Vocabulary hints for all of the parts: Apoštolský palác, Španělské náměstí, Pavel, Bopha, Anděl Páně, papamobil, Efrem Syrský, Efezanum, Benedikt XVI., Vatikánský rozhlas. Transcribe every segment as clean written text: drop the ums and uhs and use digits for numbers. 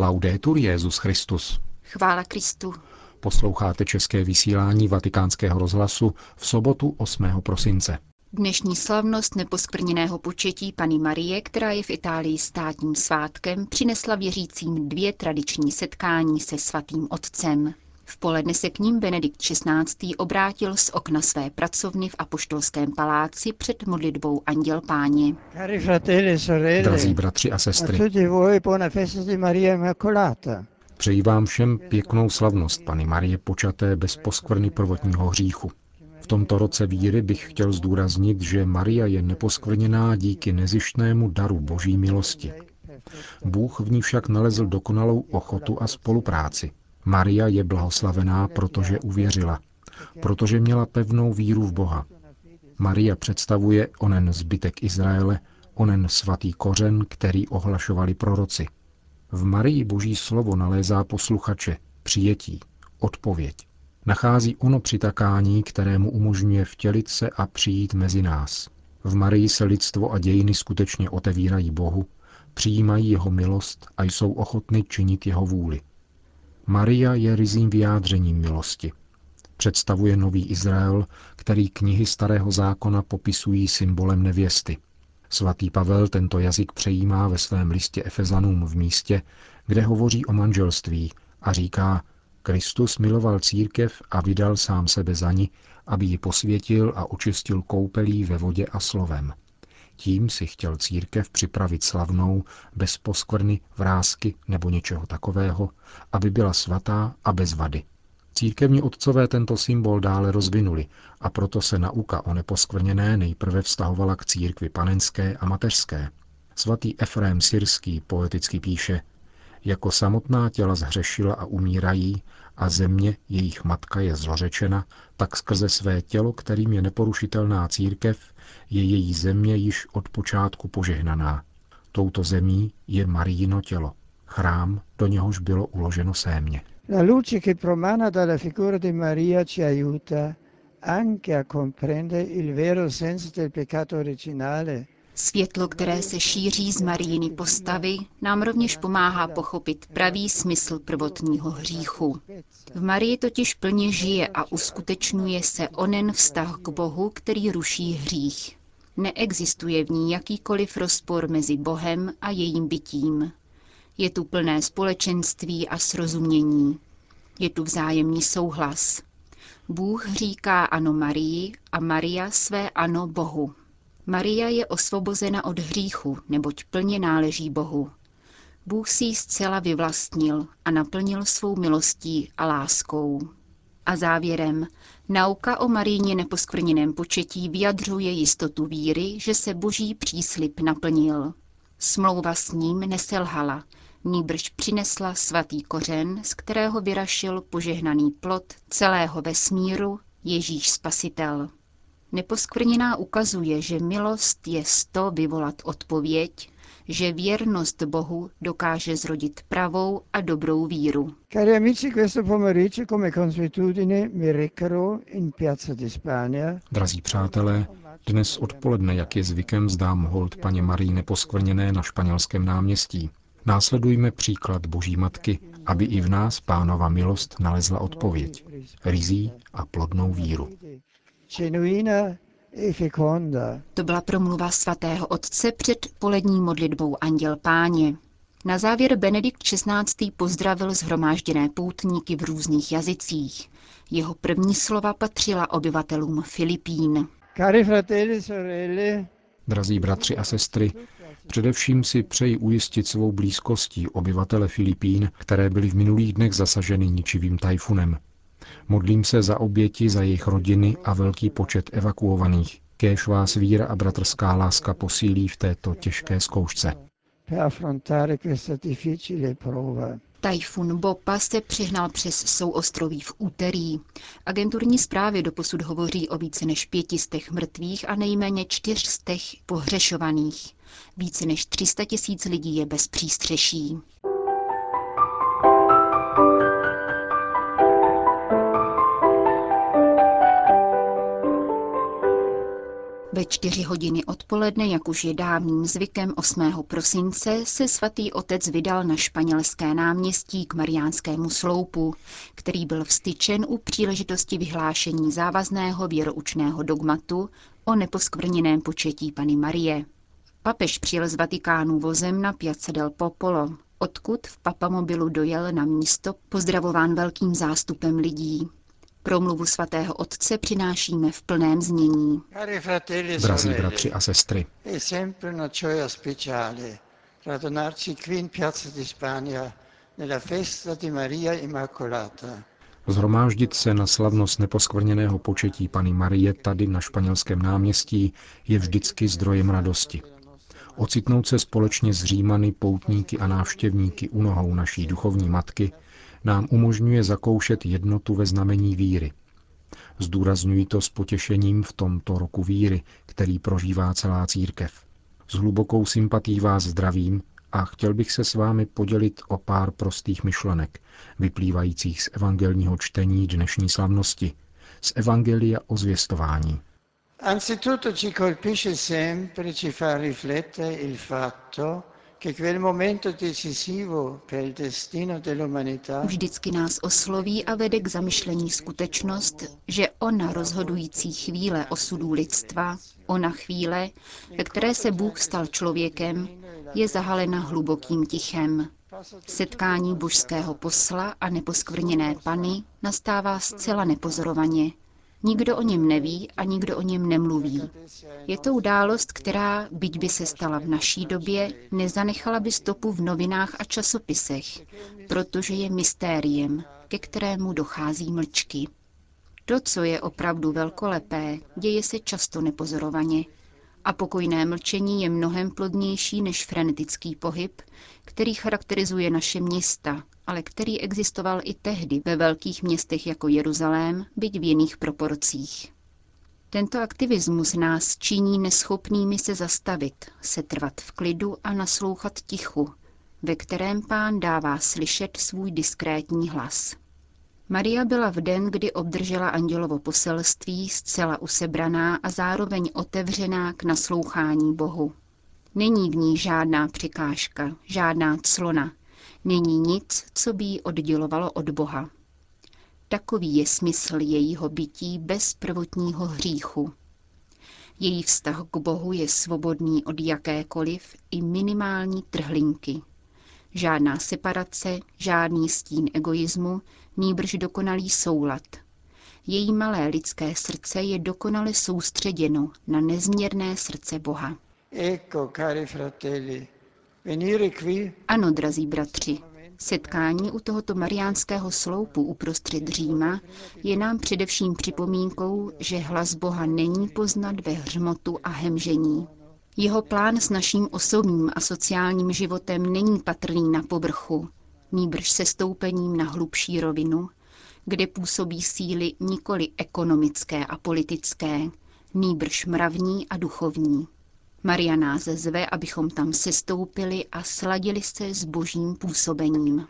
Laudetur Jesus Christus. Chvála Kristu. Posloucháte české vysílání Vatikánského rozhlasu v sobotu 8. prosince. Dnešní slavnost Neposkvrněného početí Panny Marie, která je v Itálii státním svátkem, přinesla věřícím dvě tradiční setkání se Svatým Otcem. V poledne se k ním Benedikt XVI. Obrátil z okna své pracovny v Apoštolském paláci před modlitbou Anděl Páně. Drazí bratři a sestry, přeji vám všem pěknou slavnost Panny Marie počaté bez poskvrny prvotního hříchu. V tomto roce víry bych chtěl zdůraznit, že Maria je neposkvrněná díky nezištnému daru Boží milosti. Bůh v ní však nalezl dokonalou ochotu a spolupráci. Maria je blahoslavená, protože uvěřila, protože měla pevnou víru v Boha. Maria představuje onen zbytek Izraele, onen svatý kořen, který ohlašovali proroci. V Marii Boží slovo nalézá posluchače, přijetí, odpověď. Nachází ono přitakání, kterému umožňuje vtělit se a přijít mezi nás. V Marii se lidstvo a dějiny skutečně otevírají Bohu, přijímají jeho milost a jsou ochotny činit jeho vůli. Maria je ryzím vyjádřením milosti. Představuje nový Izrael, který knihy Starého zákona popisují symbolem nevěsty. Svatý Pavel tento jazyk přejímá ve svém listě Efezanum v místě, kde hovoří o manželství a říká: Kristus miloval církev a vydal sám sebe za ni, aby ji posvětil a očistil koupelí ve vodě a slovem. Tím si chtěl církev připravit slavnou, bez poskvrny, vrásky nebo něčeho takového, aby byla svatá a bez vady. Církevní otcové tento symbol dále rozvinuli, a proto se nauka o neposkvrněné nejprve vztahovala k církvi panenské a mateřské. Svatý Efrem Syrský poeticky píše: jako samotná těla zhřešila a umírají, a země, jejich matka, je zlořečena, tak skrze své tělo, kterým je neporušitelná církev, je její země již od počátku požehnaná. Touto zemí je Mariino tělo, chrám, do něhož bylo uloženo sémě. La luce che promana dalla figura di Maria ci aiuta anche a comprendere il vero senso del peccato originale. Světlo, které se šíří z Mariiny postavy, nám rovněž pomáhá pochopit pravý smysl prvotního hříchu. V Marii totiž plně žije a uskutečňuje se onen vztah k Bohu, který ruší hřích. Neexistuje v ní jakýkoliv rozpor mezi Bohem a jejím bytím. Je tu plné společenství a srozumění. Je tu vzájemný souhlas. Bůh říká ano Marii a Maria své ano Bohu. Maria je osvobozena od hříchu, neboť plně náleží Bohu. Bůh si ji zcela vyvlastnil a naplnil svou milostí a láskou. A závěrem, nauka o Mariině neposkvrněném početí vyjadřuje jistotu víry, že se Boží příslib naplnil. Smlouva s ním neselhala, nýbrž přinesla svatý kořen, z kterého vyrašil požehnaný plod celého vesmíru, Ježíš Spasitel. Neposkvrněná ukazuje, že milost je sto vyvolat odpověď, že věrnost Bohu dokáže zrodit pravou a dobrou víru. Cari amici, questo pomeriggio come consuetudine mi recherò in Piazza di Spagna. Drazí přátelé, dnes odpoledne, jak je zvykem, vzdám hold Panně Marii Neposkvrněné na Španělském náměstí. Následujme příklad Boží Matky, aby i v nás Pánova milost nalezla odpověď, ryzí a plodnou víru. To byla promluva svatého otce před polední modlitbou Anděl Páně. Na závěr Benedikt XVI. Pozdravil shromážděné poutníky v různých jazycích. Jeho první slova patřila obyvatelům Filipín. Drazí bratři a sestry, především si přeji ujistit svou blízkostí obyvatele Filipín, které byly v minulých dnech zasaženy ničivým tajfunem. Modlím se za oběti, za jejich rodiny a velký počet evakuovaných. Kéž vás víra a bratrská láska posílí v této těžké zkoušce. Tajfun Bopha se přihnal přes souostroví v úterý. Agenturní zprávy doposud hovoří o více než 500 mrtvých a nejméně 400 pohřešovaných. Více než 300 000 lidí je bez přístřeší. Ve Ve 4 hodiny odpoledne, jak už je dávným zvykem 8. prosince, se svatý otec vydal na Španělské náměstí k Mariánskému sloupu, který byl vztyčen u příležitosti vyhlášení závazného věroučného dogmatu o neposkvrněném početí Panny Marie. Papež přijel z Vatikánu vozem na Piazza del Popolo, odkud v papamobilu dojel na místo, pozdravován velkým zástupem lidí. Promluvu svatého otce přinášíme v plném znění. Drazí bratři a sestry, shromáždit se na slavnost neposkvrněného početí Panny Marie tady na Španělském náměstí je vždycky zdrojem radosti. Ocitnout se společně s Římany, poutníky a návštěvníky u nohou naší duchovní matky nám umožňuje zakoušet jednotu ve znamení víry. Zdůrazňuji to s potěšením v tomto roku víry, který prožívá celá církev. S hlubokou sympatií vás zdravím a chtěl bych se s vámi podělit o pár prostých myšlenek, vyplývajících z evangelního čtení dnešní slavnosti, z evangelia o zvěstování. Anzitutto ci colpisce sempre, ci fa riflettere il fatto che quel momento decisivo per il destino dell'umanità. Vždycky nás osloví a vede k zamyšlení skutečnost, že ona rozhodující chvíle osudů lidstva, ona chvíle, ve které se Bůh stal člověkem, je zahalena hlubokým tichem. Setkání božského posla a neposkvrněné Panny nastává zcela nepozorovaně. Nikdo o něm neví a nikdo o něm nemluví. Je to událost, která, byť by se stala v naší době, nezanechala by stopu v novinách a časopisech, protože je mystériem, ke kterému dochází mlčky. To, co je opravdu velkolepé, děje se často nepozorovaně. A pokojné mlčení je mnohem plodnější než frenetický pohyb, který charakterizuje naše města, ale který existoval i tehdy ve velkých městech jako Jeruzalém, byť v jiných proporcích. Tento aktivismus nás činí neschopnými se zastavit, setrvat v klidu a naslouchat tichu, ve kterém Pán dává slyšet svůj diskrétní hlas. Maria byla v den, kdy obdržela andělovo poselství, zcela usebraná a zároveň otevřená k naslouchání Bohu. Není v ní žádná překážka, žádná clona. Není nic, co by ji oddělovalo od Boha. Takový je smysl jejího bytí bez prvotního hříchu. Její vztah k Bohu je svobodný od jakékoliv i minimální trhlinky. Žádná separace, žádný stín egoismu, nýbrž dokonalý soulad. Její malé lidské srdce je dokonale soustředěno na nezměrné srdce Boha. Ano, drazí bratři, setkání u tohoto mariánského sloupu uprostřed Říma je nám především připomínkou, že hlas Boha není poznat ve hřmotu a hemžení. Jeho plán s naším osobním a sociálním životem není patrný na povrchu, nýbrž se stoupením na hlubší rovinu, kde působí síly nikoli ekonomické a politické, nýbrž mravní a duchovní. Maria nás zve, abychom tam sestoupili a sladili se s božím působením.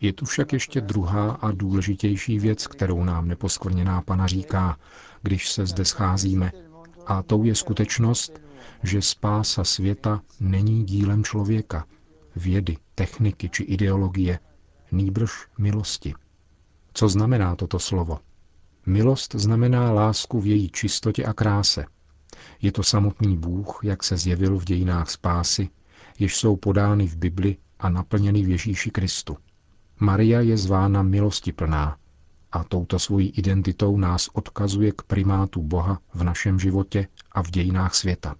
Je tu však ještě druhá a důležitější věc, kterou nám neposkvrněná Panna říká, když se zde scházíme. A tou je skutečnost, že spása světa není dílem člověka, vědy, techniky či ideologie, nýbrž milosti. Co znamená toto slovo? Milost znamená lásku v její čistotě a kráse. Je to samotný Bůh, jak se zjevil v dějinách spásy, jež jsou podány v Bibli a naplněny v Ježíši Kristu. Maria je zvána milostiplná a touto svojí identitou nás odkazuje k primátu Boha v našem životě a v dějinách světa.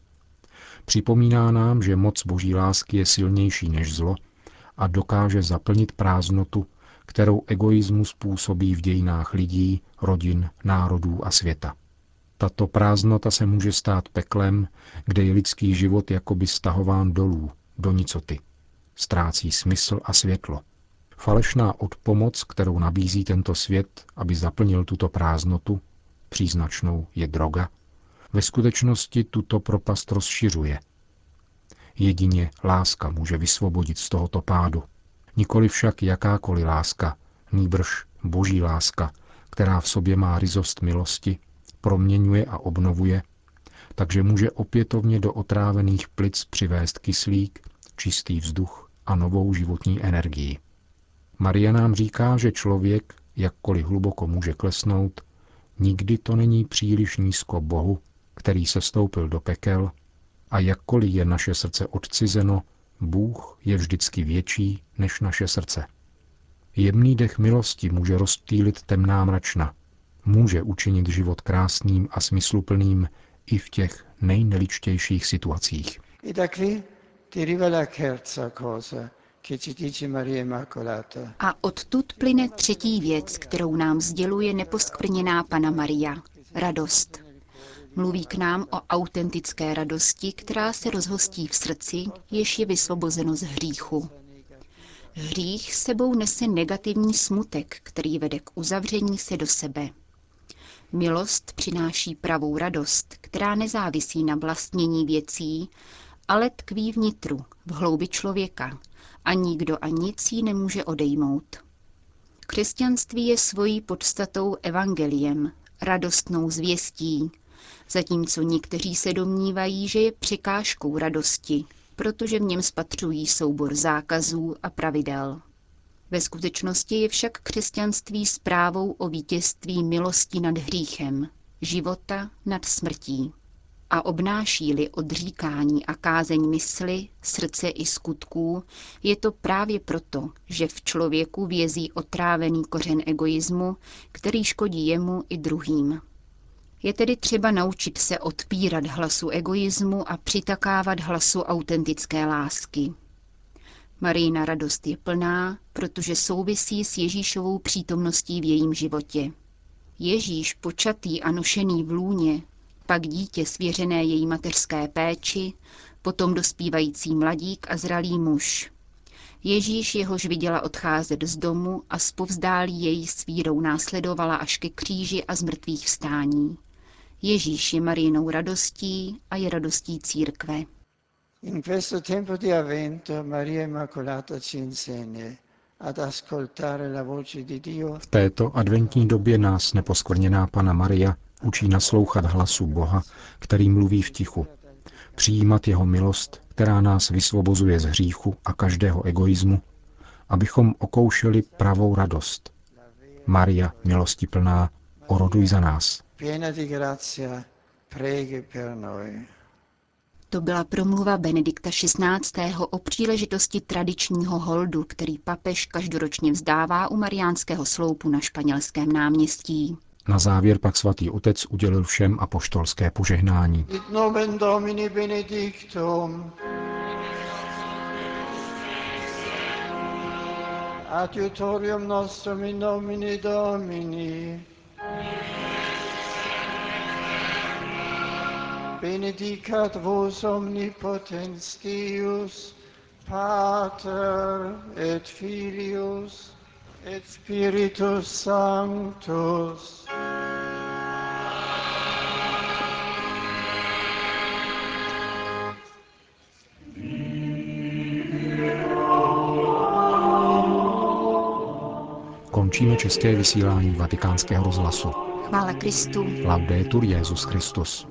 Připomíná nám, že moc boží lásky je silnější než zlo a dokáže zaplnit prázdnotu, kterou egoismus působí v dějinách lidí, rodin, národů a světa. Tato prázdnota se může stát peklem, kde je lidský život jakoby stahován dolů, do nicoty. Ztrácí smysl a světlo. Falešná odpomoc, kterou nabízí tento svět, aby zaplnil tuto prázdnotu, příznačnou je droga, ve skutečnosti tuto propast rozšiřuje. Jedině láska může vysvobodit z tohoto pádu. Nikoli však jakákoliv láska, nýbrž boží láska, která v sobě má ryzost milosti, proměňuje a obnovuje, takže může opětovně do otrávených plic přivést kyslík, čistý vzduch a novou životní energii. Maria nám říká, že člověk, jakkoliv hluboko může klesnout, nikdy to není příliš nízko Bohu, který se stoupil do pekel, a jakkoliv je naše srdce odcizeno, Bůh je vždycky větší než naše srdce. Jemný dech milosti může rozptýlit temná mračna, může učinit život krásným a smysluplným i v těch nejneličtějších situacích. A odtud plyne třetí věc, kterou nám sděluje neposkvrněná Panna Maria – radost. Mluví k nám o autentické radosti, která se rozhostí v srdci, jež je vysvobozeno z hříchu. Hřích sebou nese negativní smutek, který vede k uzavření se do sebe. Milost přináší pravou radost, která nezávisí na vlastnění věcí, ale tkví vnitru, v hloubi člověka, a nikdo a nic ji nemůže odejmout. Křesťanství je svojí podstatou evangeliem, radostnou zvěstí, zatímco někteří se domnívají, že je překážkou radosti, protože v něm spatřují soubor zákazů a pravidel. Ve skutečnosti je však křesťanství zprávou o vítězství milosti nad hříchem, života nad smrtí. A obnáší-li odříkání a kázeň mysli, srdce i skutků, je to právě proto, že v člověku vězí otrávený kořen egoismu, který škodí jemu i druhým. Je tedy třeba naučit se odpírat hlasu egoismu a přitakávat hlasu autentické lásky. Marijina radost je plná, protože souvisí s Ježíšovou přítomností v jejím životě. Ježíš, počatý a nošený v lůně, pak dítě svěřené její mateřské péči, potom dospívající mladík a zralý muž. Ježíš, jehož viděla odcházet z domu a zpovzdálí jej s vírou následovala až ke kříži a zmrtvých vstání. Ježíš je Mariinou radostí a je radostí církve. In questo tempo di avvento Maria Immacolata ci insegna ad ascoltare la voce di Dio. V této adventní době nás neposkvrněná Panna Maria učí naslouchat hlasu Boha, který mluví v tichu, přijímat jeho milost, která nás vysvobozuje z hříchu a každého egoismu, abychom okoušeli pravou radost. Maria, milosti plná, oroduj za nás. To byla promluva Benedikta XVI. O příležitosti tradičního holdu, který papež každoročně vzdává u Mariánského sloupu na Španělském náměstí. Na závěr pak svatý otec udělil všem apoštolské požehnání. In nomen Domini benedictum. Adiutorium nostrum in nomine Domini. Benedicat vos omnipotens Deus, Pater et Filius et Spiritus Sanctus. Končíme české vysílání Vatikánského rozhlasu. Chvála Kristu. Laudetur Jesus Christus.